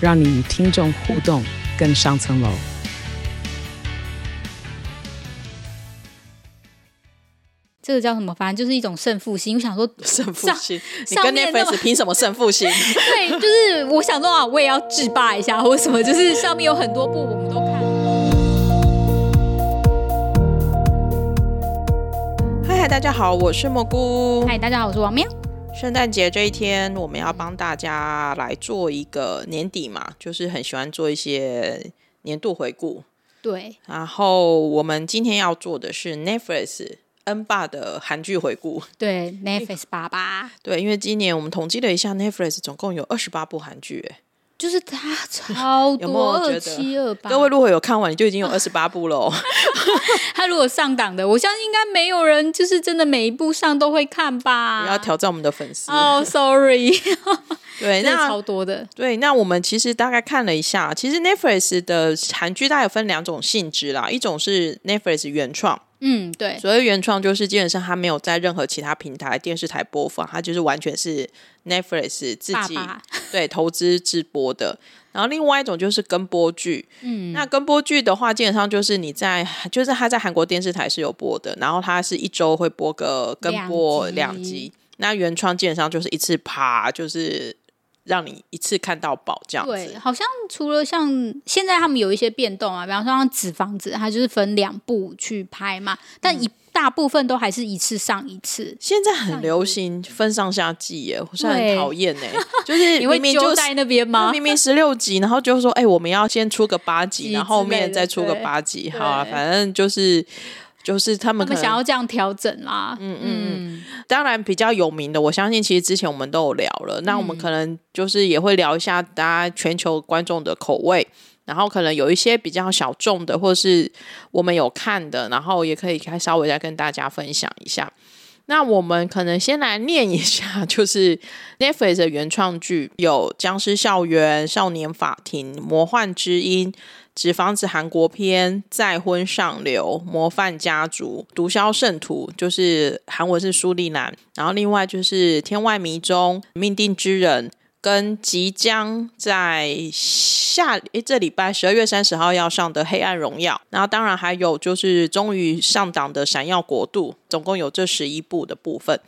让你与听众互动更上层楼。这个叫什么？反正就是一种胜负心。我想说，胜负心，你跟 Netflix 凭什么胜负心？对，就是我想说啊，我也要制霸一下，或什么。就是上面有很多部我们都看。嗨，大家好，我是蘑菇。嗨，大家好，我是王喵。圣诞节这一天，我们要帮大家来做一个年底嘛，就是很喜欢做一些年度回顾。对。然后我们今天要做的是 Netflix N 爸的韩剧回顾。对， Netflix 爸爸。对，因为今年我们统计了一下 Netflix 总共有28部韩剧耶，就是他超多，2728。各位如果有看完，你就已经有28部了哦。他如果上档的，我相信应该没有人就是真的每一部上都会看吧。不要挑战我们的粉丝哦、sorry。对，那超多的。对，那我们其实大概看了一下，其实 Netflix 的韩剧大概有分两种性质啦，一种是 Netflix 原创。嗯，对，所谓原创就是基本上他没有在任何其他平台电视台播放，他就是完全是 Netflix 自己爸对投资制播的。然后另外一种就是跟播剧，那跟播剧的话基本上就是你在就是他在韩国电视台是有播的，然后他是一周会播个跟播两集，那原创基本上就是一次啪就是让你一次看到饱这样子。对，好像除了像现在他们有一些变动啊，比方说像纸房子它就是分两部去拍嘛，但大部分都还是一次上一次。现在很流行分上下季耶，我是很讨厌耶，就是明明就你会揪在那边吗？明明16集然后就说哎、我们要先出个8集，然后后面再出个8集。好啊，反正就是他们想要这样调整啦。当然比较有名的我相信其实之前我们都有聊了，那我们可能就是也会聊一下大家全球观众的口味，然后可能有一些比较小众的或是我们有看的，然后也可以稍微再跟大家分享一下。那我们可能先来念一下，就是 Netflix 的原创剧有僵尸校园、少年法庭、魔幻之音、纸房子韩国篇、再婚上流、模范家族、毒枭圣徒，就是韩文是苏利南，然后另外就是天外迷踪、命定之人，跟即将在这礼拜12月30号要上的黑暗荣耀，然后当然还有就是终于上档的闪耀国度，总共有这11部的部分。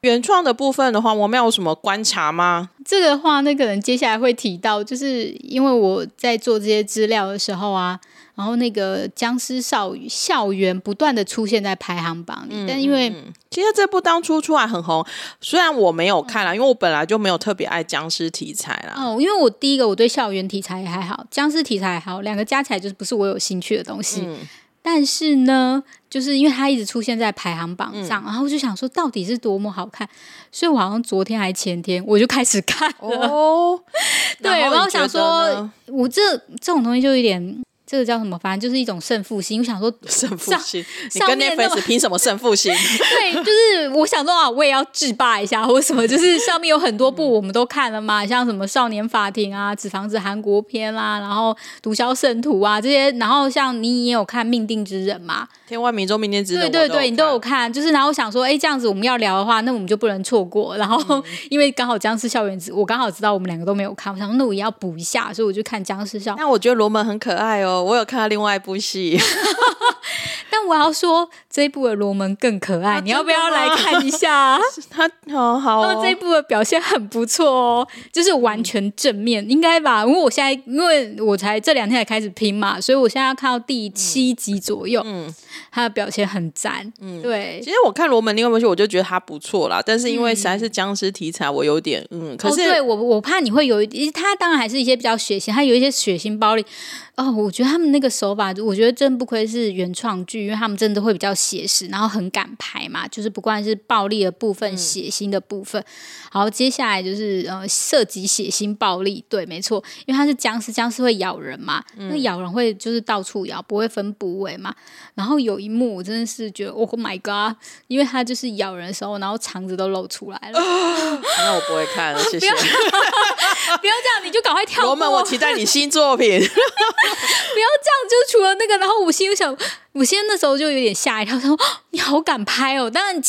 原创的部分的话，我们有什么观察吗？这个话那可能接下来会提到，就是因为我在做这些资料的时候啊，然后那个僵尸校园不断的出现在排行榜里，但因为其实这部当初出来很红，虽然我没有看啦，因为我本来就没有特别爱僵尸题材啦。因为我第一个我对校园题材还好，僵尸题材还好，两个加起来就是不是我有兴趣的东西。但是呢就是因为它一直出现在排行榜上，然后我就想说到底是多么好看，所以我好像昨天还前天我就开始看了对，然后我想说我这种东西就有点这个叫什么，反正就是一种胜负心。我想说胜负心，你跟 Netflix 凭什么胜负心？对，就是我想说啊，我也要制霸一下或什么，就是上面有很多部我们都看了嘛，像什么少年法庭啊、纸房子韩国篇啦、然后毒枭圣徒啊这些，然后像你也有看命定之人嘛，天外迷踪、命定之人，对对对，你都有看。就是然后我想说这样子我们要聊的话，那我们就不能错过。然后、因为刚好僵尸校园我刚好知道我们两个都没有看，我想说那我也要补一下，所以我就看僵尸校园。那我觉得罗门很可爱哦，我有看到另外一部戏但我要说这一部的罗门更可爱，你要不要来看一下、好，这一部的表现很不错哦，就是完全正面应该吧，因为我现在因为我才这两天才开始拼嘛，所以我现在要看到第7集左右，他的表现很赞。对，其实我看罗门另外一部戏我就觉得他不错啦，但是因为实在是僵尸题材我有点可是、对，我怕你会有他当然还是一些比较血腥，他有一些血腥暴力我觉得他们那个手法，我觉得真不愧是原创剧，剧，因为他们真的会比较写实，然后很敢拍嘛，就是不管是暴力的部分、血腥的部分。好，接下来就是涉及血腥暴力，对，没错，因为它是僵尸，僵尸会咬人嘛，那咬人会就是到处咬，不会分部位嘛。然后有一幕我真的是觉得 Oh my God， 因为它就是咬人的时候，然后肠子都露出来了。那我不会看了，谢谢。不要这样，你就赶快跳过。罗门，我期待你新作品。不要这样，就除了那个，然后我先那时候就有点吓一跳，说你好敢拍哦！当然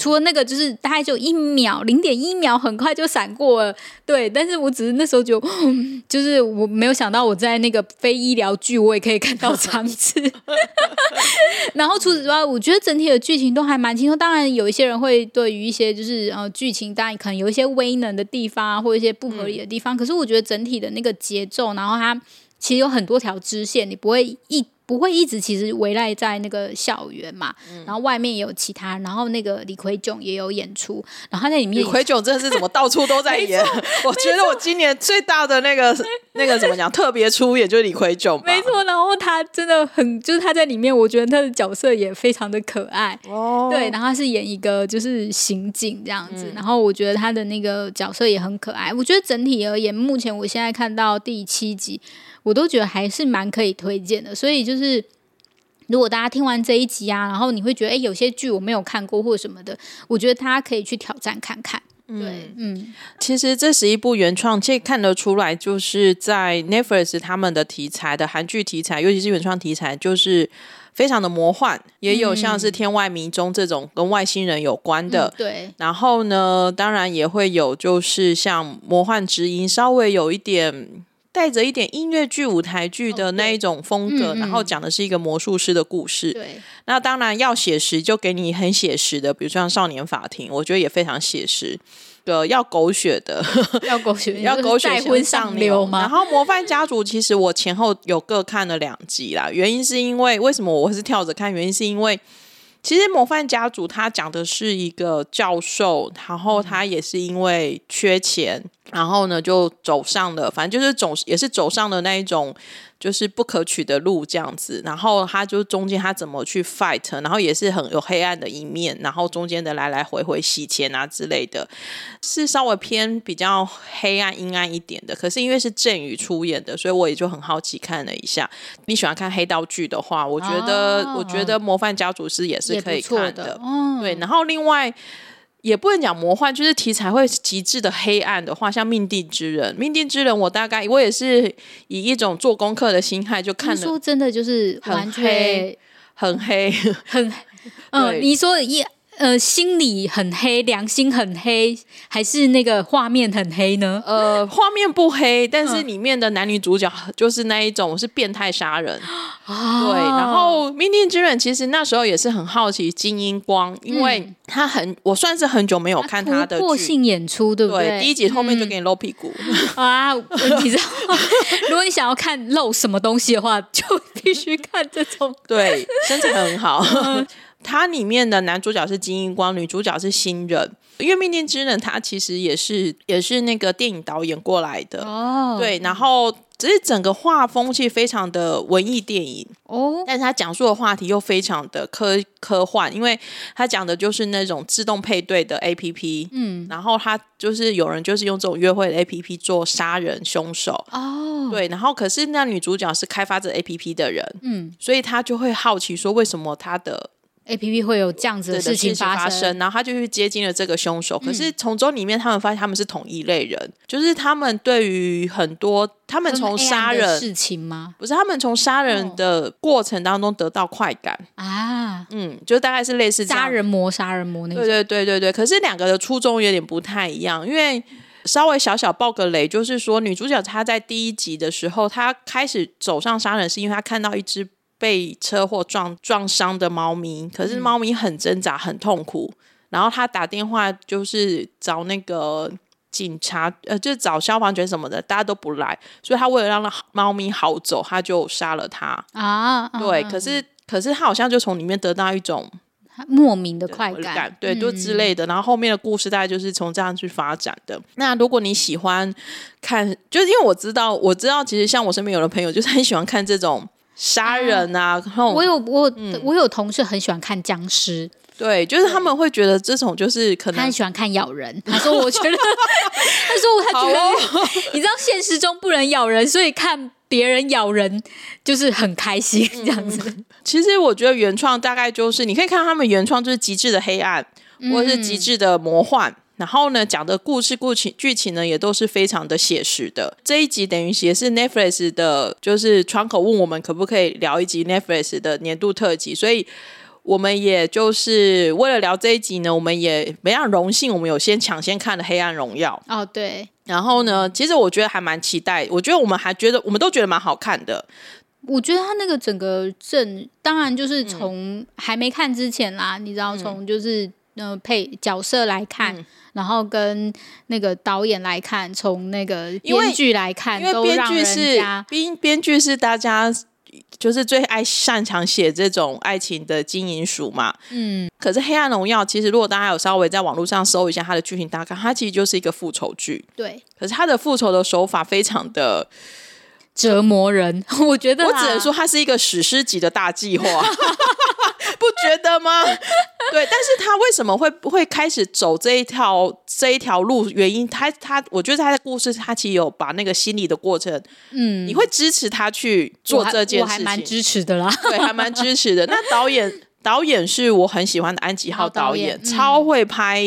除了那个，就是大概就0.1秒，很快就闪过了。对，但是我只是那时候就是我没有想到，我在那个非医疗剧我也可以看到肠子。然后除此之外，我觉得整体的剧情都还蛮轻松。当然有一些人会对于一些就是剧情，当然可能有一些微能的地方啊，或一些不合理的地方。可是我觉得整体的那个节奏，然后它其实有很多条支线，你不会一直其实围赖在那个校园嘛，然后外面也有其他，然后那个李奎炯也有演出，然后他在里面，李奎炯真的是怎么到处都在演。我觉得我今年最大的那个怎么讲特别出演就是李奎炯吧，没错。然后他真的很就是他在里面，我觉得他的角色也非常的可爱哦。对，然后他是演一个就是刑警这样子，然后我觉得他的那个角色也很可爱。我觉得整体而言，目前我现在看到第7集我都觉得还是蛮可以推荐的，所以就是如果大家听完这一集啊，然后你会觉得有些剧我没有看过或什么的，我觉得大家可以去挑战看看。对，其实这11部原创，其实看得出来就是在 Netflix 他们的题材的韩剧题材，尤其是原创题材，就是非常的魔幻，也有像是天外迷踪这种跟外星人有关的，对。然后呢，当然也会有就是像魔幻之音，稍微有一点带着一点音乐剧舞台剧的那一种风格，然后讲的是一个魔术师的故事。对，那当然要写实就给你很写实的，比如像少年法庭我觉得也非常写实的，要狗血的，要狗血要狗血再婚上流吗？然后模范家族其实我前后有各看了2集啦，原因是因为为什么我是跳着看，原因是因为其实模范家族他讲的是一个教授，然后他也是因为缺钱，然后呢就走上了，反正就是也是走上了那一种就是不可取的路这样子，然后他就中间他怎么去 fight， 然后也是很有黑暗的一面，然后中间的来来回回洗钱啊之类的，是稍微偏比较黑暗阴暗一点的。可是因为是郑宇出演的，所以我也就很好奇看了一下。你喜欢看黑道剧的话，我觉得模范家族是也是可以看的，对。然后另外也不能讲魔幻，就是题材会极致的黑暗的话，像命定之人，命定之人我也是以一种做功课的心态就看了，说真的就是完全很黑你说心里很黑，良心很黑，还是那个画面很黑呢？画面不黑，但是里面的男女主角就是那一种是变态杀人，对。然后《命定之人》其实那时候也是很好奇金英光，因为他我算是很久没有看他的剧，突破性演出，对不对？第1集后面就给你露屁股啊！你知道，如果你想要看露什么东西的话，就必须看这种，对，身材很好。他里面的男主角是金英光，女主角是新人，因为《命定之人》他其实也是那个电影导演过来的哦，对。然后只是整个画风其实非常的文艺电影哦，但是他讲述的话题又非常的科幻，因为他讲的就是那种自动配对的 APP， 然后他就是有人就是用这种约会的 APP 做杀人凶手哦，对。然后可是那女主角是开发着 APP 的人，所以他就会好奇说为什么他的APP 会有这样子的事情发生，然后他就去接近了这个凶手。可是从中里面他们发现他们是同一类人，就是他们对于很多他们从杀人事情吗？不是，他们从杀人的过程当中得到快感啊，就大概是类似杀人魔那种。对。可是两个的初衷有点不太一样，因为稍微小爆个雷，就是说女主角她在第1集的时候，她开始走上杀人是因为她看到一只被车祸撞伤的猫咪，可是猫咪很挣扎很痛苦，然后他打电话就是找那个警察就是找消防局什么的，大家都不来，所以他为了让猫咪好走，他就杀了他啊。对，可是他好像就从里面得到一种莫名的快感，对，就之类的。然后后面的故事大概就是从这样去发展的。那如果你喜欢看，就是因为我知道其实像我身边有的朋友就是很喜欢看这种杀人啊、嗯、我有同事很喜欢看僵尸，对，就是他们会觉得这种就是可能他很喜欢看咬人，他说我觉得他觉得你知道现实中不能咬人，所以看别人咬人就是很开心这样子、嗯、其实我觉得原创大概就是你可以看到他们原创就是极致的黑暗或者是极致的魔幻、嗯，然后呢讲的故事剧情呢也都是非常的写实的。这一集等于也是 Netflix 的就是窗口问我们可不可以聊一集 Netflix 的年度特辑，所以我们也就是为了聊这一集呢，我们也非常荣幸我们有先抢先看了黑暗荣耀哦，对，然后呢其实我觉得还蛮期待，我们都觉得蛮好看的。我觉得他那个整个阵当然就是从还没看之前啦、嗯、你知道从就是配角色来看、嗯、然后跟那个导演来看，从那个编剧来看，因为编剧是大家就是最爱擅长写这种爱情的经营书嘛，嗯，可是黑暗荣耀其实如果大家有稍微在网络上搜一下它的剧情大纲，它其实就是一个复仇剧，对，可是它的复仇的手法非常的折磨人，我觉得我只能说它是一个史诗级的大计划不觉得吗？对，但是他为什么会开始走这一条路，原因他我觉得他的故事他其实有把那个心理的过程，嗯，你会支持他去做这件事情，我还蛮支持的啦，对，还蛮支持的。那导演是我很喜欢的安吉浩导演、嗯、超会拍，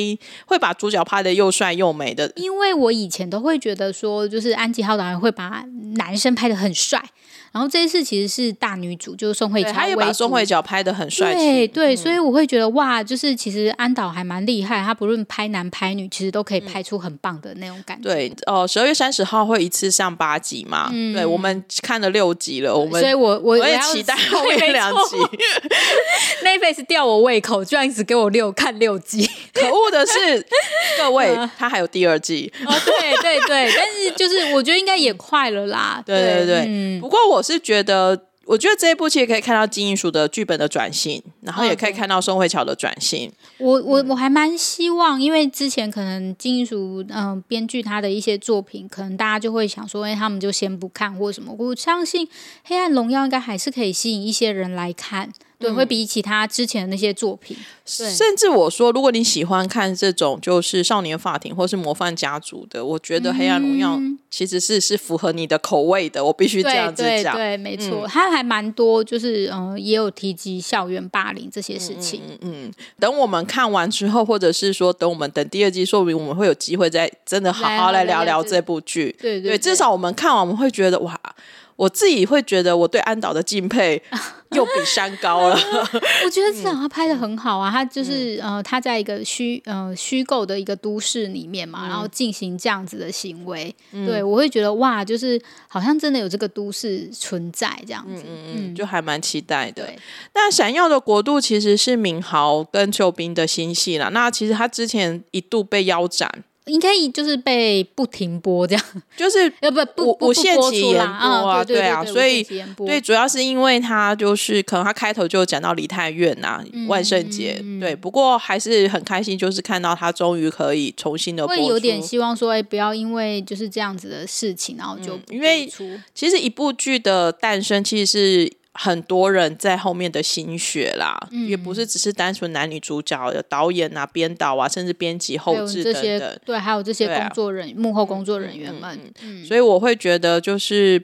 会把主角拍得又帅又美的。因为我以前都会觉得说就是安吉浩导演会把男生拍得很帅，然后这一次其实是大女主就是宋慧乔，她也把宋慧乔拍得很帅气，对对、嗯、所以我会觉得哇，就是其实安导还蛮厉害，他不论拍男拍女其实都可以拍出很棒的那种感觉、嗯、对12月30号会一次上8集嘛、嗯、对，我们看了6集了，我们所以我也期待后面2集Netflix 吊我胃口，居然只给我看6集，可恶的是各位、他还有第2季哦，对对对但是就是我觉得应该也快了啦，对对 对、嗯、不过我觉得这一部其实可以看到金英淑的剧本的转型，然后也可以看到宋慧乔的转型、okay. 我还蛮希望，因为之前可能金英淑编剧她的一些作品可能大家就会想说、欸、他们就先不看或什么，我相信黑暗荣耀应该还是可以吸引一些人来看，对、嗯、会比起他之前的那些作品，对，甚至我说如果你喜欢看这种就是少年法庭或是模范家族的，我觉得黑暗荣耀其实是符合你的口味的，我必须这样子讲，对对对，没错、嗯、他还蛮多就是也有提及校园霸凌这些事情，嗯 嗯，等我们看完之后，或者是说等我们等第2季，说明我们会有机会再真的好好来聊聊这部剧，对 对， 对， 对，至少我们看完我们会觉得哇，我自己会觉得我对安导的敬佩又比山高了我觉得至少他拍得很好啊，他就是、他在一个虚构的一个都市里面嘛、嗯、然后进行这样子的行为、嗯、对，我会觉得哇，就是好像真的有这个都市存在这样子，嗯嗯，就还蛮期待的。那闪耀的国度其实是敏豪跟邱彬的新戏啦，那其实他之前一度被腰斩，应该就是被不停播，这样就是无限期延播啊，对啊，所以对，主要是因为他就是可能他开头就讲到梨泰院啊、万圣节，对，不过还是很开心，就是看到他终于可以重新的播出，会有点希望说、欸、不要因为就是这样子的事情然后就、因为其实一部剧的诞生其实是很多人在后面的心血啦、嗯、也不是只是单纯男女主角，有导演啊、编导啊，甚至编辑、后制等等，对，还有这些工作人、啊、幕后工作人员们、嗯、所以我会觉得就是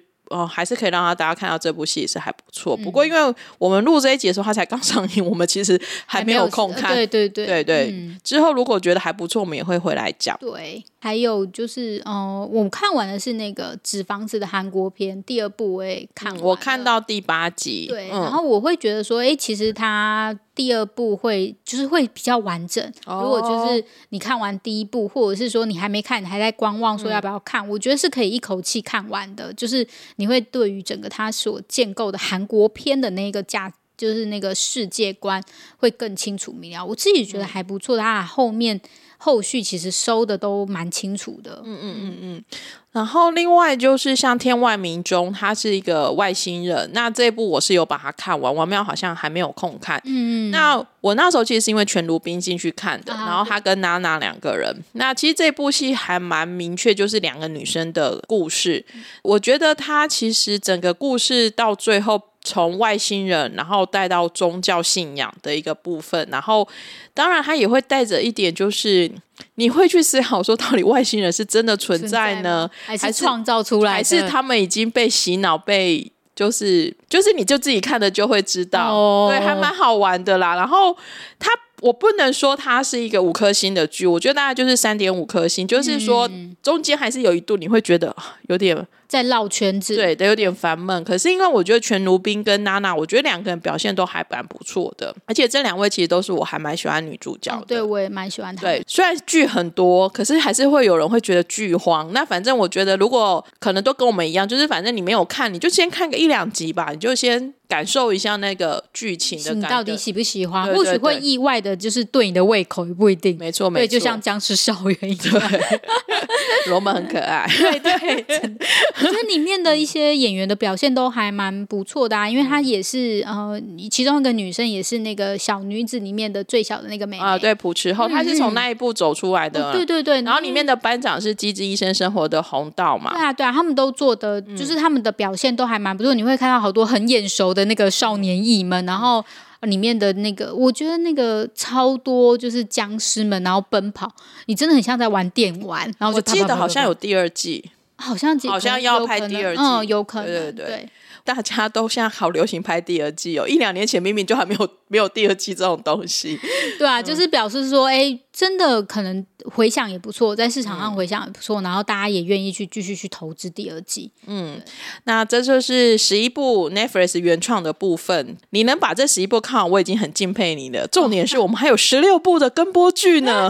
还是可以让大家看到这部戏是还不错、嗯、不过因为我们录这一集的时候它才刚上映，我们其实还没有空看，对对对对对、嗯、之后如果觉得还不错我们也会回来讲。对，还有就是我看完的是那个纸房子的韩国片，第2部我也看完、我看到第8集，对、嗯、然后我会觉得说欸，其实它第2部会就是会比较完整、如果就是你看完第1部或者是说你还没看，你还在观望说要不要看、我觉得是可以一口气看完的，就是你会对于整个他所建构的韩国片的那个价值，就是那个世界观会更清楚明了，我自己觉得还不错、他后面后续其实收的都蛮清楚的，嗯嗯嗯嗯。然后另外就是像天外明钟，他是一个外星人，那这一部我是有把它看完，王妙好像还没有空看，嗯，那我那时候其实是因为全卢彬进去看的、然后他跟娜娜2个人，那其实这部戏还蛮明确就是2个女生的故事、我觉得他其实整个故事到最后从外星人然后带到宗教信仰的一个部分，然后当然他也会带着一点就是你会去思考说到底外星人是真的存在呢，还是创造出来的，还是他们已经被洗脑被就是你就自己看的就会知道、对，还蛮好玩的啦。然后我不能说它是一个5颗星的剧，我觉得大概就是3.5颗星，就是说中间还是有一度你会觉得有点在绕圈子，对的，有点烦闷。可是因为我觉得全如冰跟娜娜，我觉得两个人表现都还蛮不错的，而且这2位其实都是我还蛮喜欢女主角的、对，我也蛮喜欢她。对，虽然剧很多，可是还是会有人会觉得剧荒。那反正我觉得如果可能都跟我们一样，就是反正你没有看，你就先看个1-2集吧，你就先感受一下那个剧情的感觉，你到底喜不喜欢，或许会意外的就是对你的胃口也不一定。没错没错，对，就像僵尸校园一样，罗门很可爱，对对，真的。我觉得里面的一些演员的表现都还蛮不错的啊，因为她也是其中一个女生也是那个小女子里面的最小的那个妹妹啊，对，朴智厚，她是从那一部走出来的、对对对。然后里面的班长是《机智医生生活》的洪道嘛，对啊对啊，他们都做的、就是他们的表现都还蛮不错，你会看到好多很眼熟的那个少年役们，然后里面的那个我觉得那个超多就是僵尸们然后奔跑，你真的很像在玩电玩，然后就啪啪啪啪啪。我记得好像有第2季，好像要拍第2季，有可能，对对对。对，大家都现在好流行拍第2季哦，1-2年前明明就还没有第2季这种东西。对啊，就是表示说，真的可能回响也不错，在市场上回响也不错，然后大家也愿意去继续去投资第2季。那这就是11部 Netflix 原创的部分，你能把这11部看好，我已经很敬佩你了。重点是我们还有16部的跟播剧呢，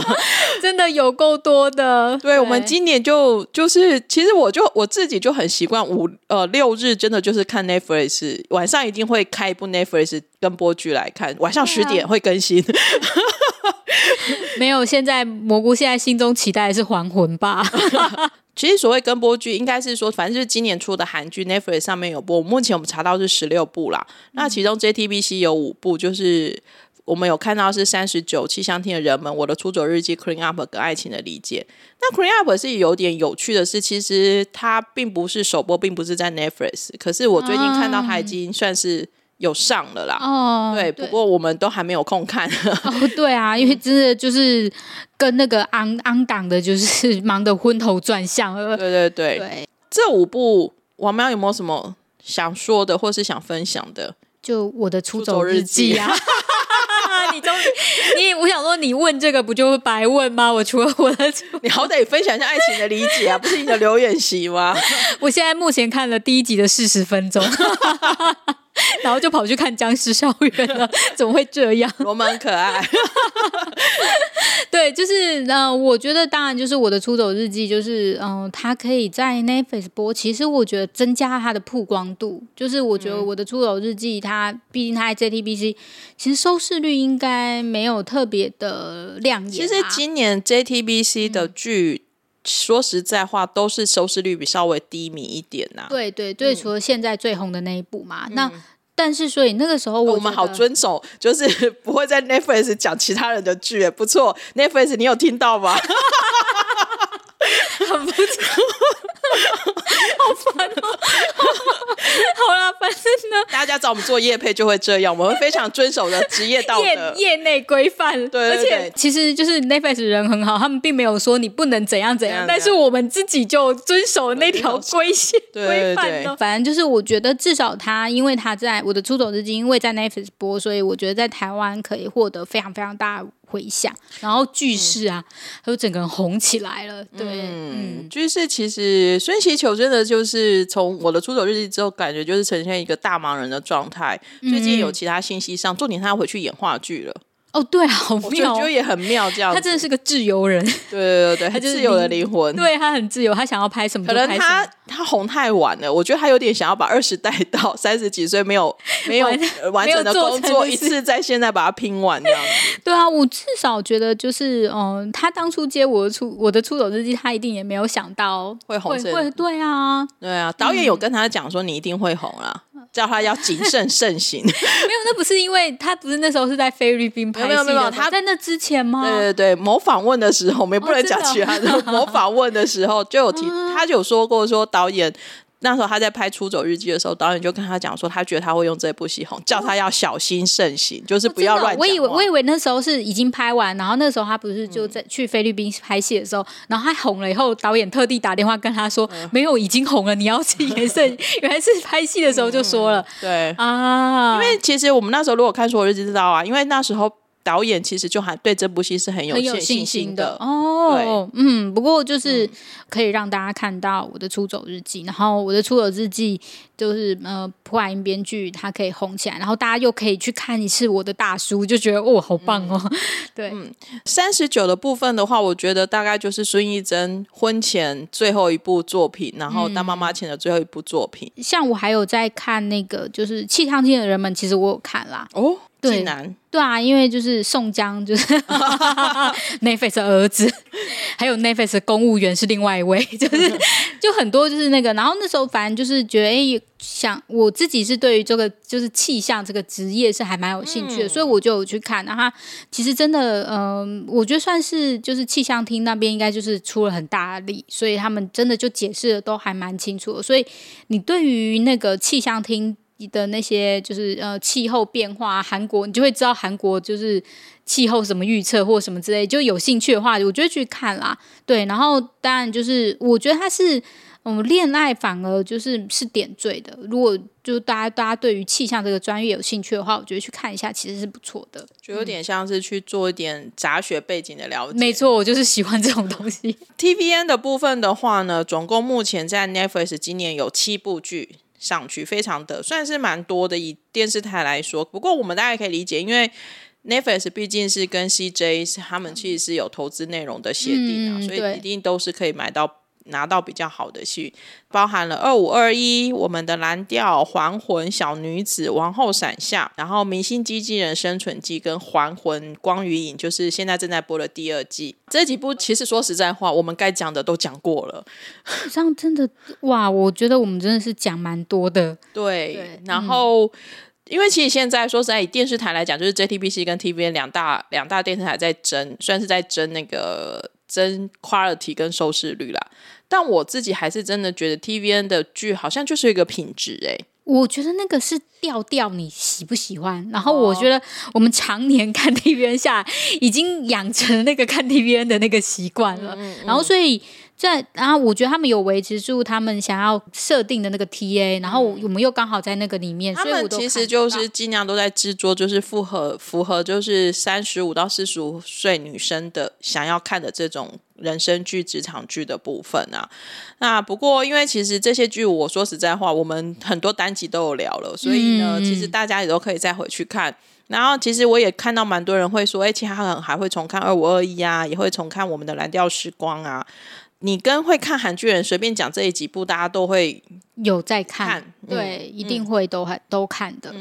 真的有够多的。对，我们今年就是其实我自己就很习惯6日真的就是看 Netflix， 晚上一定会开一部 Netflix 跟播剧来看，晚上10点会更新。没有，现在蘑菇现在心中期待的是还魂吧。其实所谓跟播剧应该是说，反正就是今年出的韩剧 Netflix 上面有播，目前我们查到是16部啦，那其中 JTBC 有5部，就是我们有看到是39气象厅的人们，我的出走日记， Clean Up 跟爱情的理解。那 Clean Up 是有点有趣的是，其实它并不是首播，并不是在 Netflix， 可是我最近看到它已经算是有上了啦，对，不过我们都还没有空看。对啊，因为真的就是跟那个昂档的就是忙得昏头转向。对对对，这5部王喵有没有什么想说的或是想分享的？就我的出走日记啊。你终于，我想说你问这个不就白问吗？我除了我的，你好歹分享一下爱情的理解啊，不是你的刘演习吗？我现在目前看了第1集的40分钟。然后就跑去看僵尸校园了，怎么会这样？罗曼可爱。对，就是我觉得当然就是我的出走日记，就是它可以在 Netflix 播，其实我觉得增加它的曝光度，就是我觉得我的出走日记它毕竟它在 JTBC 其实收视率应该没有特别的亮眼，其实今年 JTBC 的剧说实在话都是收视率比稍微低迷一点啊。对对对，除了现在最红的那一部嘛，那但是所以那个时候我们好遵守，就是不会在 Netflix 讲其他人的剧耶，不错 Netflix 你有听到吗？很不错。好烦哦。好啦，反正呢大家找我们做业配就会这样，我们会非常遵守的职业道德业内规范。 对， 对， 对，而且其实就是 Netflix 人很好，他们并没有说你不能怎样怎样，但是我们自己就遵守那条规线规范的。反正就是我觉得至少他因为他在我的出走日记因为在 Netflix 播，所以我觉得在台湾可以获得非常非常大的回响，然后句式啊它就整个人红起来了。对，句式其实孙喜求真的就是从我的出走日记之后感觉就是呈现一个大忙人的状态。最近有其他信息上，重点他回去演话剧了。哦，对，好妙，我觉得也很妙这样子。他真的是个自由人，对对对，他自由的灵魂，对，他很自由，他想要拍什么就拍什么。可能他红太晚了，我觉得他有点想要把20带到30几岁没有完成的工作一次在现在把它拼完这样子。对啊，我至少觉得就是他当初接我的出走日记，他一定也没有想到会红，会对啊对啊，导演有跟他讲说你一定会红啦，叫他要谨慎慎行。没有，那不是因为他不是那时候是在菲律宾拍戏的，没有他在那之前吗？对对对，某访问的时候我们也不能讲其他的某访问的时候就有提，他就有说过说导演那时候他在拍《出走日记》的时候，导演就跟他讲说他觉得他会用这部戏红，叫他要小心慎行，就是不要乱讲话。我以为那时候是已经拍完，然后那时候他不是就在去菲律宾拍戏的时候，然后他红了以后，导演特地打电话跟他说，没有，已经红了，你要去也是原来是拍戏的时候就说了。对啊，因为其实我们那时候如果看《出走日记》知道啊，因为那时候导演其实就还对这部戏是很有信心的哦。嗯，不过就是可以让大家看到我的出走日记，然后我的出走日记就是朴海英编剧他可以红起来，然后大家又可以去看一次我的大叔，就觉得哦好棒哦。对，39的部分的话，我觉得大概就是孙艺珍婚前最后一部作品，然后当妈妈前的最后一部作品。像我还有在看那个就是气烫金的人们，其实我有看啦。哦，竟然。对啊，因为就是宋江就是Netflix 的儿子，还有 Netflix 的公务员是另外一位，就是就很多就是那个，然后那时候反正就是觉得想我自己是对于这个就是气象这个职业是还蛮有兴趣的，所以我就有去看。然后他其实真的我觉得算是就是气象厅那边应该就是出了很大的力，所以他们真的就解释的都还蛮清楚的，所以你对于那个气象厅的那些就是气候变化，韩国你就会知道韩国就是气候什么预测或什么之类，就有兴趣的话我就会去看啦。对，然后当然就是我觉得它是恋爱反而就是点缀的，如果就大家对于气象这个专业有兴趣的话，我觉得去看一下其实是不错的，就有点像是去做一点杂学背景的了解。没错，我就是喜欢这种东西。TVN 的部分的话呢，总共目前在 Netflix 今年有7部剧上去，非常的算是蛮多的，以电视台来说。不过我们大概可以理解，因为 Netflix 毕竟是跟 CJ 他们其实是有投资内容的协定啊，所以一定都是可以拿到比较好的戏，包含了2521、我们的蓝调、还魂、小女子、王后伞下，然后明星机器人生存记跟还魂光与影，就是现在正在播的第2季。这几部其实说实在话，我们该讲的都讲过了，这样真的哇，我觉得我们真的是讲蛮多的。 对，然后因为其实现在说实在，以电视台来讲，就是 JTBC 跟 TVN 两大电视台在争，算是在争那个争 quality 跟收视率啦，但我自己还是真的觉得 TVN 的剧好像就是一个品质我觉得那个是调你喜不喜欢，然后我觉得我们常年看 TVN 下来已经养成那个看 TVN 的那个习惯了，然后所以然后我觉得他们有维持住他们想要设定的那个 TA， 然后我们又刚好在那个里面，他们其实就是尽量都在制作就是符合就是35到45岁女生的想要看的这种人生剧、职场剧的部分啊。那不过因为其实这些剧我说实在话，我们很多单集都有聊了，所以呢其实大家也都可以再回去看。然后其实我也看到蛮多人会说其实他还会重看2521啊，也会重看我们的蓝调时光啊。你跟会看韩剧人随便讲这一几部，大家都会有在看，对，一定会都看的。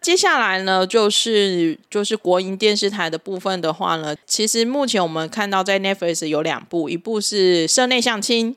接下来呢就是国营电视台的部分的话呢，其实目前我们看到在 Netflix 有2部，一部是社内相亲，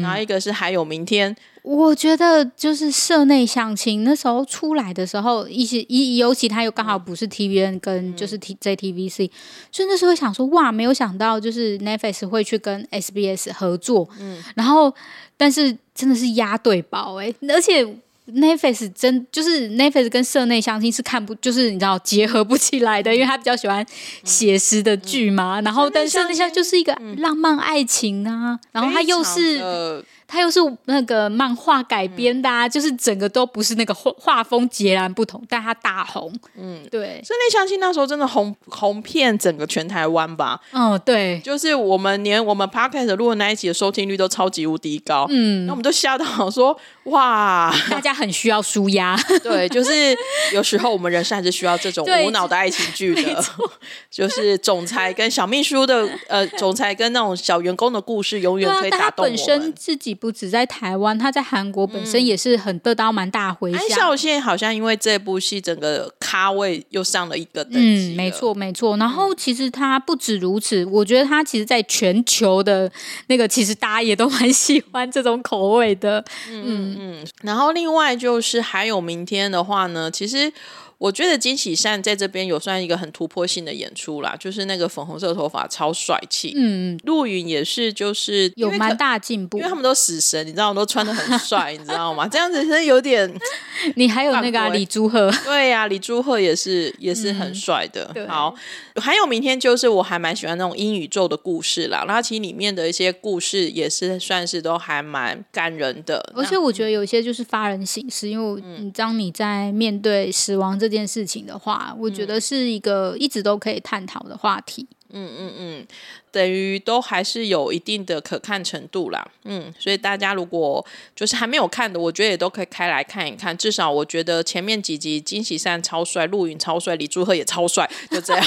然后一个是还有明天。我觉得就是社内相亲那时候出来的时候，尤其他又刚好不是 TVN 跟就是 JTBC，所以那时候想说哇，没有想到就是 Netflix 会去跟 SBS 合作，然后但是真的是押对宝而且 Netflix 就是 Netflix 跟社内相亲是看不就是你知道结合不起来的，因为他比较喜欢写实的剧嘛，然后但是那些就是一个浪漫爱情啊，然后他又是那个漫画改编的啊，就是整个都不是那个画风截然不同，但他大红。对，社内相亲那时候真的红遍整个全台湾吧。对，就是我们连我们 podcast 录的那一集的收听率都超级无敌高。那我们就吓到说哇，大家很需要抒压。对，就是有时候我们人生还是需要这种无脑的爱情剧的，就是总裁跟小秘书的总裁跟那种小员工的故事永远可以打动我们。他本身自己不止在台湾，他在韩国本身也是很得到蛮大回响。安孝燮好像因为这部戏整个咖位又上了一个等级了。没错。然后其实他不止如此，我觉得他其实在全球的那个其实大家也都蛮喜欢这种口味的。然后另外就是还有明天的话呢，其实我觉得金喜善在这边有算一个很突破性的演出啦，就是那个粉红色头发超帅气。嗯，陆云也是，就是有蛮大进步，因为他们都死神，你知道，都穿得很帅，你知道吗？这样子是有点。你还有那个、李朱赫，对呀、李朱赫也是很帅的。好，还有明天就是我还蛮喜欢那种英宇宙的故事啦，然后其实里面的一些故事也是算是都还蛮感人的，而且我觉得有些就是发人省思，因为当你在面对死亡这件事情的话、我觉得是一个一直都可以探讨的话题。等于都还是有一定的可看程度啦。所以大家如果就是还没有看的，我觉得也都可以开来看一看，至少我觉得前面几集金喜善超帅，陆云超帅，李朱赫也超帅，就这样。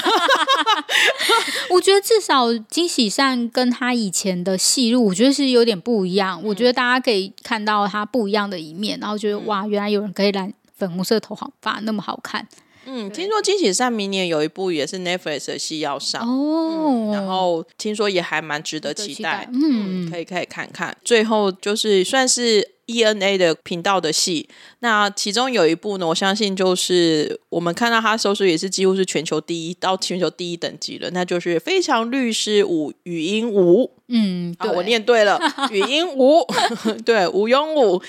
我觉得至少金喜善跟他以前的戏路我觉得是有点不一样，我觉得大家可以看到他不一样的一面，然后觉得哇，原来有人可以染粉红色头发那么好看。听说金喜善明年有一部也是 Netflix 的戏要上哦，然后听说也还蛮值得期待。可以看看。最后就是算是 ENA 的频道的戏，那其中有一部呢，我相信就是我们看到它收视也是几乎是全球第一，到全球第一等级了，那就是《非常律师伍禹英禑》。我念对了，禹英禑。对，吴庸武，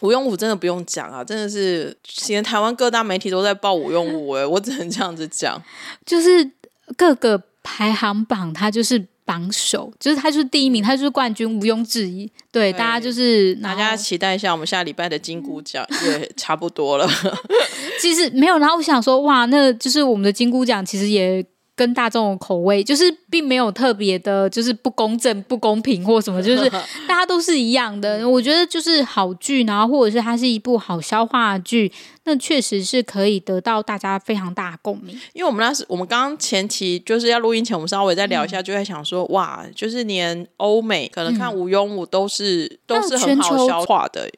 吴庸武真的不用讲啊，真的是现在台湾各大媒体都在报吴庸武，我只能这样子讲，就是各个排行榜他就是榜首，就是他就是第一名，他就是冠军，毋庸置疑。对，大家就是大家期待一下我们下礼拜的金箍奖也差不多了。其实没有，然后我想说哇，那就是我们的金箍奖其实也跟大众的口味就是并没有特别的就是不公正不公平或什么，就是大家都是一样的。我觉得就是好剧，然后或者是它是一部好消化的剧，那确实是可以得到大家非常大的共鸣。因为我们刚刚前期就是要录音前我们稍微再聊一下，就在想说哇，就是连欧美可能看吴庸武都是很好消化的。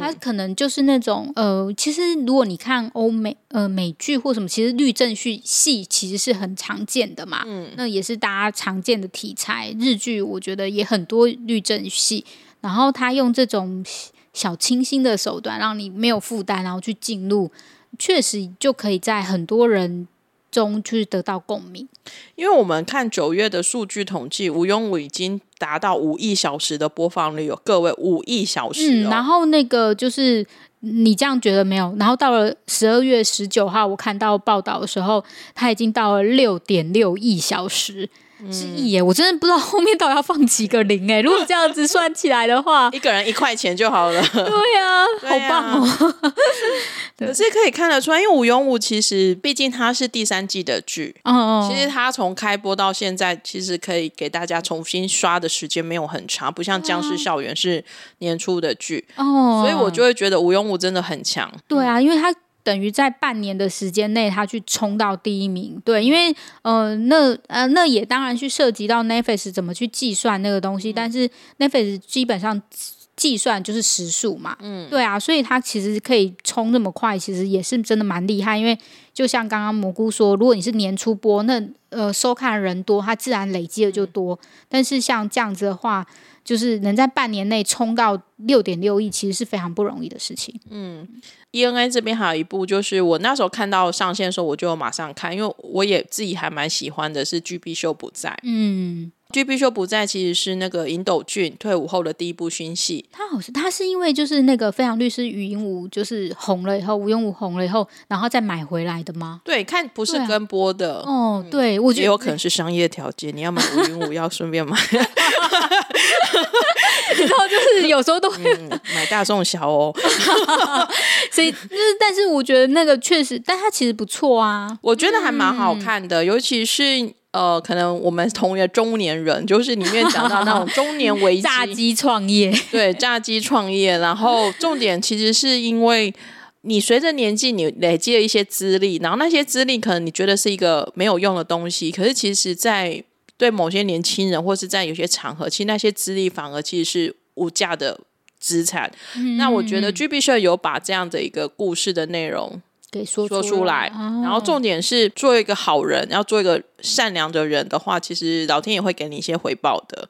它可能就是那种其实如果你看欧美美剧或什么，其实律政戏其实是很常见的嘛，那也是大家常见的题材。日剧我觉得也很多律政戏，然后他用这种小清新的手段让你没有负担，然后去进入，确实就可以在很多人中去得到共鸣。因为我们看9月的数据统计，吴庸武已经达到5亿小时的播放率，各位5亿小时然后那个就是你这样觉得没有，然后到了12月19号我看到报道的时候，它已经到了 6.6 亿小时，是亿耶！我真的不知道后面到底要放几个零耶。如果这样子算起来的话，一个人1块钱就好了。对啊，好棒哦！可是可以看得出来，因为伍永武其实毕竟他是第三季的剧，其实他从开播到现在，其实可以给大家重新刷的时间没有很长，不像《僵尸校园》是年初的剧，所以我就会觉得伍永武真的很强。对啊，因为他等于在半年的时间内他去冲到第一名。对，因为那也当然去涉及到 Netflix 怎么去计算那个东西，但是 Netflix 基本上计算就是时数嘛。对啊，所以他其实可以冲这么快，其实也是真的蛮厉害。因为就像刚刚蘑菇说，如果你是年初播，那收看人多，他自然累积的就多，但是像这样子的话，就是能在半年内冲到 6.6 亿其实是非常不容易的事情。ENA 这边还有一部，就是我那时候看到上线的时候我就马上看，因为我也自己还蛮喜欢的是 G.B. 秀不在。G.B. 秀不在其实是那个尹斗俊退伍后的第一部新戏。他是因为就是那个非常律师禹英禑就是红了以后，吴庸武红了以后，然后再买回来的吗？对，看不是跟播的。对，我觉得也有可能是商业条件，你要买吴庸武要顺便买。你知道就是有时候都会买大送小所以但是我觉得那个确实，但它其实不错啊，我觉得还蛮好看的，尤其是可能我们同一个中年人，就是里面讲到那种中年危机，炸鸡创业，对，炸鸡创业。然后重点其实是因为你随着年纪你累积了一些资历，然后那些资历可能你觉得是一个没有用的东西，可是其实在对某些年轻人或是在有些场合，其实那些资历反而其实是无价的资产。那我觉得 GB 社有把这样的一个故事的内容给说出来然后重点是做一个好人，要做一个善良的人的话，其实老天也会给你一些回报的。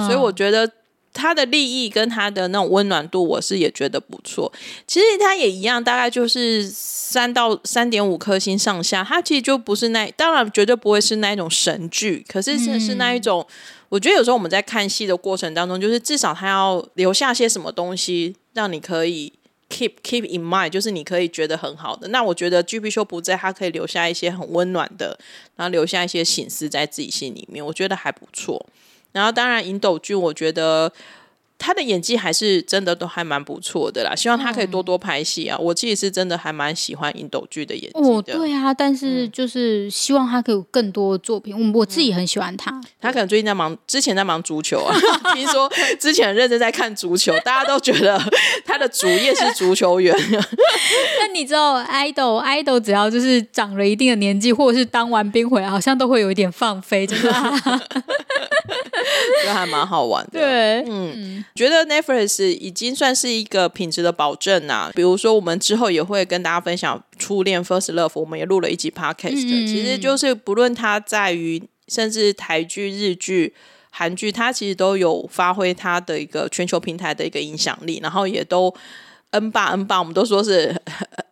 所以我觉得他的利益跟他的那种温暖度我是也觉得不错。其实他也一样，大概就是3到3.5颗星上下，他其实就不是那，当然绝对不会是那一种神剧，可是是那一种、我觉得有时候我们在看戏的过程当中，就是至少他要留下些什么东西让你可以keep in mind， 就是你可以觉得很好的。那我觉得 G.B. 秀不在，他可以留下一些很温暖的，然后留下一些省思在自己心里面，我觉得还不错。然后当然尹斗俊，我觉得他的演技还是真的都还蛮不错的啦，希望他可以多多拍戏啊。我自己是真的还蛮喜欢尹斗俊的演技的。对啊，但是就是希望他可以有更多作品。我自己很喜欢他。他可能最近在忙，之前在忙足球啊。听说之前很认真在看足球，大家都觉得他的主业是足球员。那你知道 idol 只要就是长了一定的年纪，或者是当完兵回来，好像都会有一点放飞，真的。这还蛮好玩的。对，觉得 Netflix 已经算是一个品质的保证啊。比如说我们之后也会跟大家分享初恋 First Love， 我们也录了一集 Podcast， 其实就是不论它在于甚至台剧、日剧、韩剧，它其实都有发挥它的一个全球平台的一个影响力，然后也都N 爸，我们都说是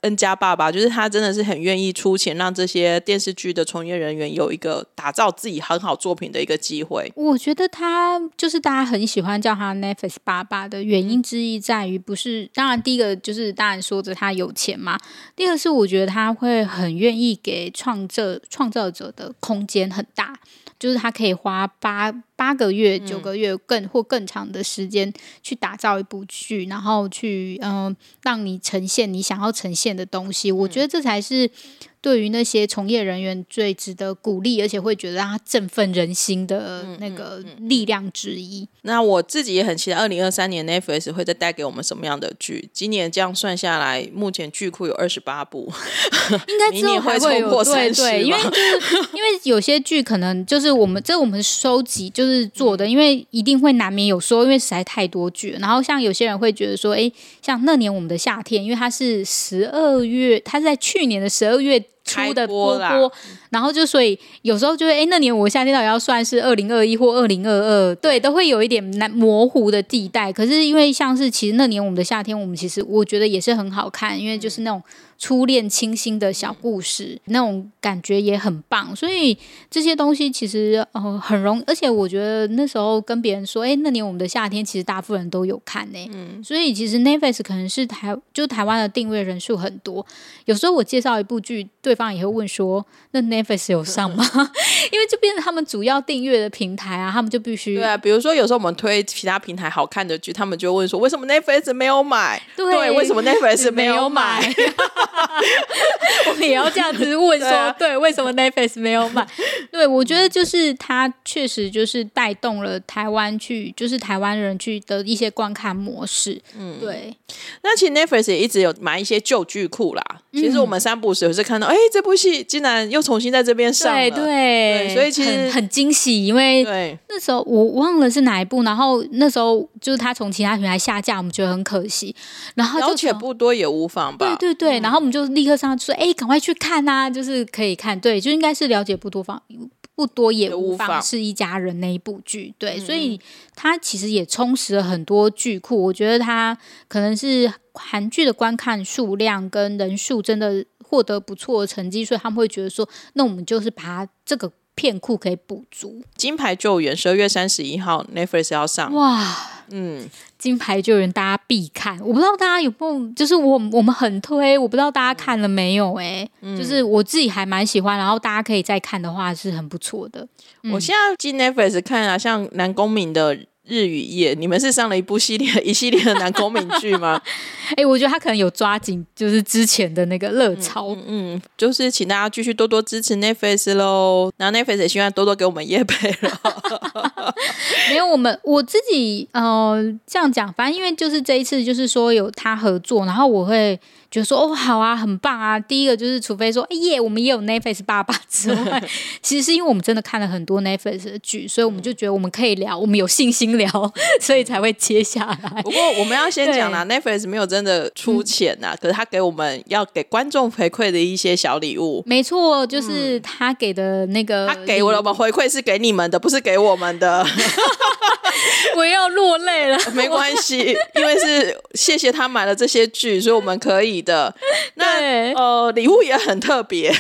N 家爸爸，就是他真的是很愿意出钱让这些电视剧的从业人员有一个打造自己很好作品的一个机会。我觉得他就是大家很喜欢叫他 Netflix 爸爸的原因之一在于，不是当然第一个就是当然说着他有钱嘛，第二个是我觉得他会很愿意给创造者的空间很大，就是他可以花八个月、9个月或更长的时间去打造一部剧，然后去让你呈现你想要呈现的东西。我觉得这才是对于那些从业人员最值得鼓励，而且会觉得让他振奋人心的那个力量之一。那我自己也很期待2023年 Netflix 会再带给我们什么样的剧。今年这样算下来，目前剧库有28部，应该之后还会有过30。对，因为有些剧可能就是我们收集就是做的，因为一定会难免有说，因为实在太多剧了。然后像有些人会觉得说，像那年我们的夏天，因为它是12月，它是在去年的12月。出的播，然后就所以有时候就会那年我夏天到底要算是2021或2022，对，都会有一点模糊的地带。可是因为像是其实那年我们的夏天，我们其实我觉得也是很好看，因为就是那种初恋清新的小故事，那种感觉也很棒。所以这些东西其实很容易，而且我觉得那时候跟别人说那年我们的夏天其实大部分人都有看所以其实 Netflix 可能是台湾的订阅人数很多。有时候我介绍一部剧，对方也会问说那 Netflix 有上吗？因为就变成他们主要订阅的平台啊，他们就必须对啊。比如说有时候我们推其他平台好看的剧，他们就问说为什么 Netflix 没有买？ 对，为什么 Netflix 没有买？我们也要这样子问说 对，为什么 Netflix 没有买？对，我觉得就是它确实就是带动了台湾去，就是台湾人去的一些观看模式。对，那其实 Netflix 也一直有买一些旧剧库啦。其实我们三不五时有时看到这部戏竟然又重新在这边上了。对，所以其实 很惊喜。因为那时候我忘了是哪一部，然后那时候就是他从其他平台下架，我们觉得很可惜，然后且不多也无妨吧。对，然后我们就立刻上去说赶快去看啊，就是可以看。对，就应该是了解不多也无妨是一家人那一部剧。对，所以他其实也充实了很多剧库。我觉得他可能是韩剧的观看数量跟人数真的获得不错的成绩，所以他们会觉得说那我们就是把这个片库可以补足。金牌救援12月31号 Netflix 要上。哇，金牌救援大家必看。我不知道大家有没有，就是我们很推，我不知道大家看了没有就是我自己还蛮喜欢，然后大家可以再看的话是很不错的。我现在进 Netflix 看啊，像南宫珉的日与夜，你们是上了一系列的南宫珉剧吗？我觉得他可能有抓紧就是之前的那个热潮。就是请大家继续多多支持 Netflix 咯。然后 Netflix 也希望多多给我们业配咯。没有，我自己这样讲，反正因为就是这一次就是说有他合作，然后我会觉得说哦好啊很棒啊，第一个就是除非说耶我们也有 Netflix 爸爸之外其实是因为我们真的看了很多 Netflix 的剧，所以我们就觉得我们可以聊，我们有信心聊，所以才会接下来。不过我们要先讲啦 Netflix 没有真的出钱啦、可是他给我们要给观众回馈的一些小礼物，没错，就是他给的那个、他给我们回馈是给你们的，不是给我们的我要落泪了没关系因为是谢谢他买了这些剧，所以我们可以的。那礼物也很特别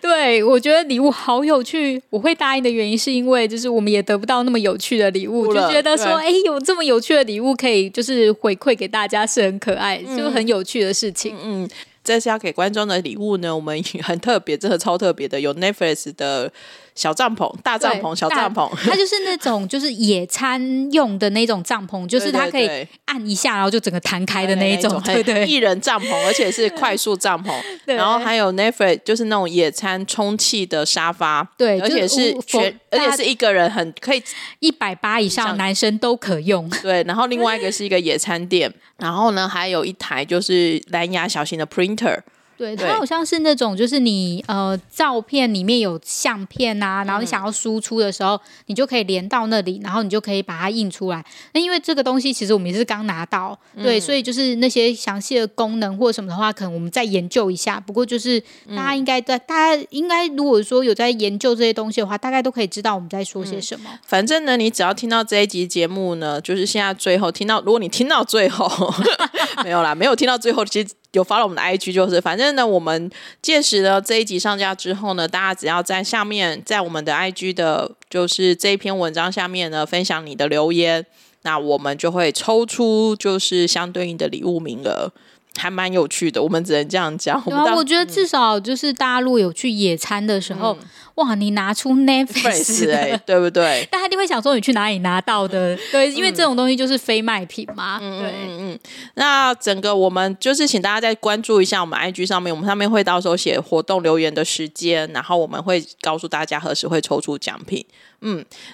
对，我觉得礼物好有趣，我会答应的原因是因为就是我们也得不到那么有趣的礼物，就觉得说哎、有这么有趣的礼物可以就是回馈给大家是很可爱、就很有趣的事情。这次要给观众的礼物呢，我们很特别，真的超特别的，有 Netflix 的小帐篷、大帐篷、小帐篷，它就是那种就是野餐用的那种帐篷，就是它可以按一下然后就整个弹开的那一种，对，一人帐篷，而且是快速帐篷然后还有 Netflix 就是那种野餐充气的沙发，对，而且是一个人很可以180以上男生都可用，对，然后另外一个是一个野餐垫然后呢还有一台就是蓝牙小型的 printer，对，它好像是那种就是你照片里面有相片啊，然后你想要输出的时候你就可以连到那里，然后你就可以把它印出来。那因为这个东西其实我们也是刚拿到，对，所以就是那些详细的功能或什么的话可能我们再研究一下，不过就是大家应该如果说有在研究这些东西的话，大概都可以知道我们在说些什么。反正呢你只要听到这一集节目呢，就是现在最后听到，如果你听到最后没有啦，没有听到最后其实有 follow 我们的 IG， 就是反正呢我们届时呢这一集上架之后呢，大家只要在下面在我们的 IG 的就是这一篇文章下面呢分享你的留言，那我们就会抽出就是相对应的礼物名额，还蛮有趣的，我们只能这样讲。我觉得至少就是大家如果有去野餐的时候哇你拿出 Netflix 对不对，大家一定会想说你去哪里拿到的对，因为这种东西就是非卖品嘛对那整个我们就是请大家再关注一下我们 IG 上面，我们上面会到时候写活动留言的时间，然后我们会告诉大家何时会抽出奖品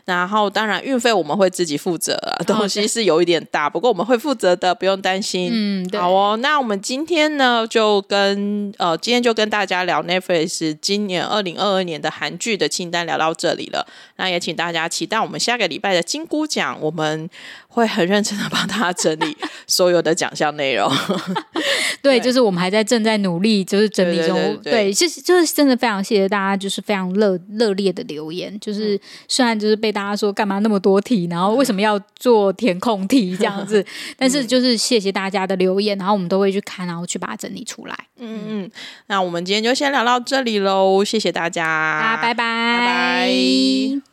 然后当然运费我们会自己负责东西是有一点大不过我们会负责的，不用担心好哦，那我们今天呢就跟大家聊 Netflix 今年2022年的韩剧的清单聊到这里了，那也请大家期待我们下个礼拜的金菇奖，我们会很认真的帮大家整理所有的奖项内容对，就是我们还在正在努力就是整理中，对，就是真的非常谢谢大家就是非常热烈的留言，就是虽然就是被大家说干嘛那么多题，然后为什么要做填空题这样子但是就是谢谢大家的留言，然后我们都会去看，然后去把它整理出来那我们今天就先聊到这里咯，谢谢大家，拜拜。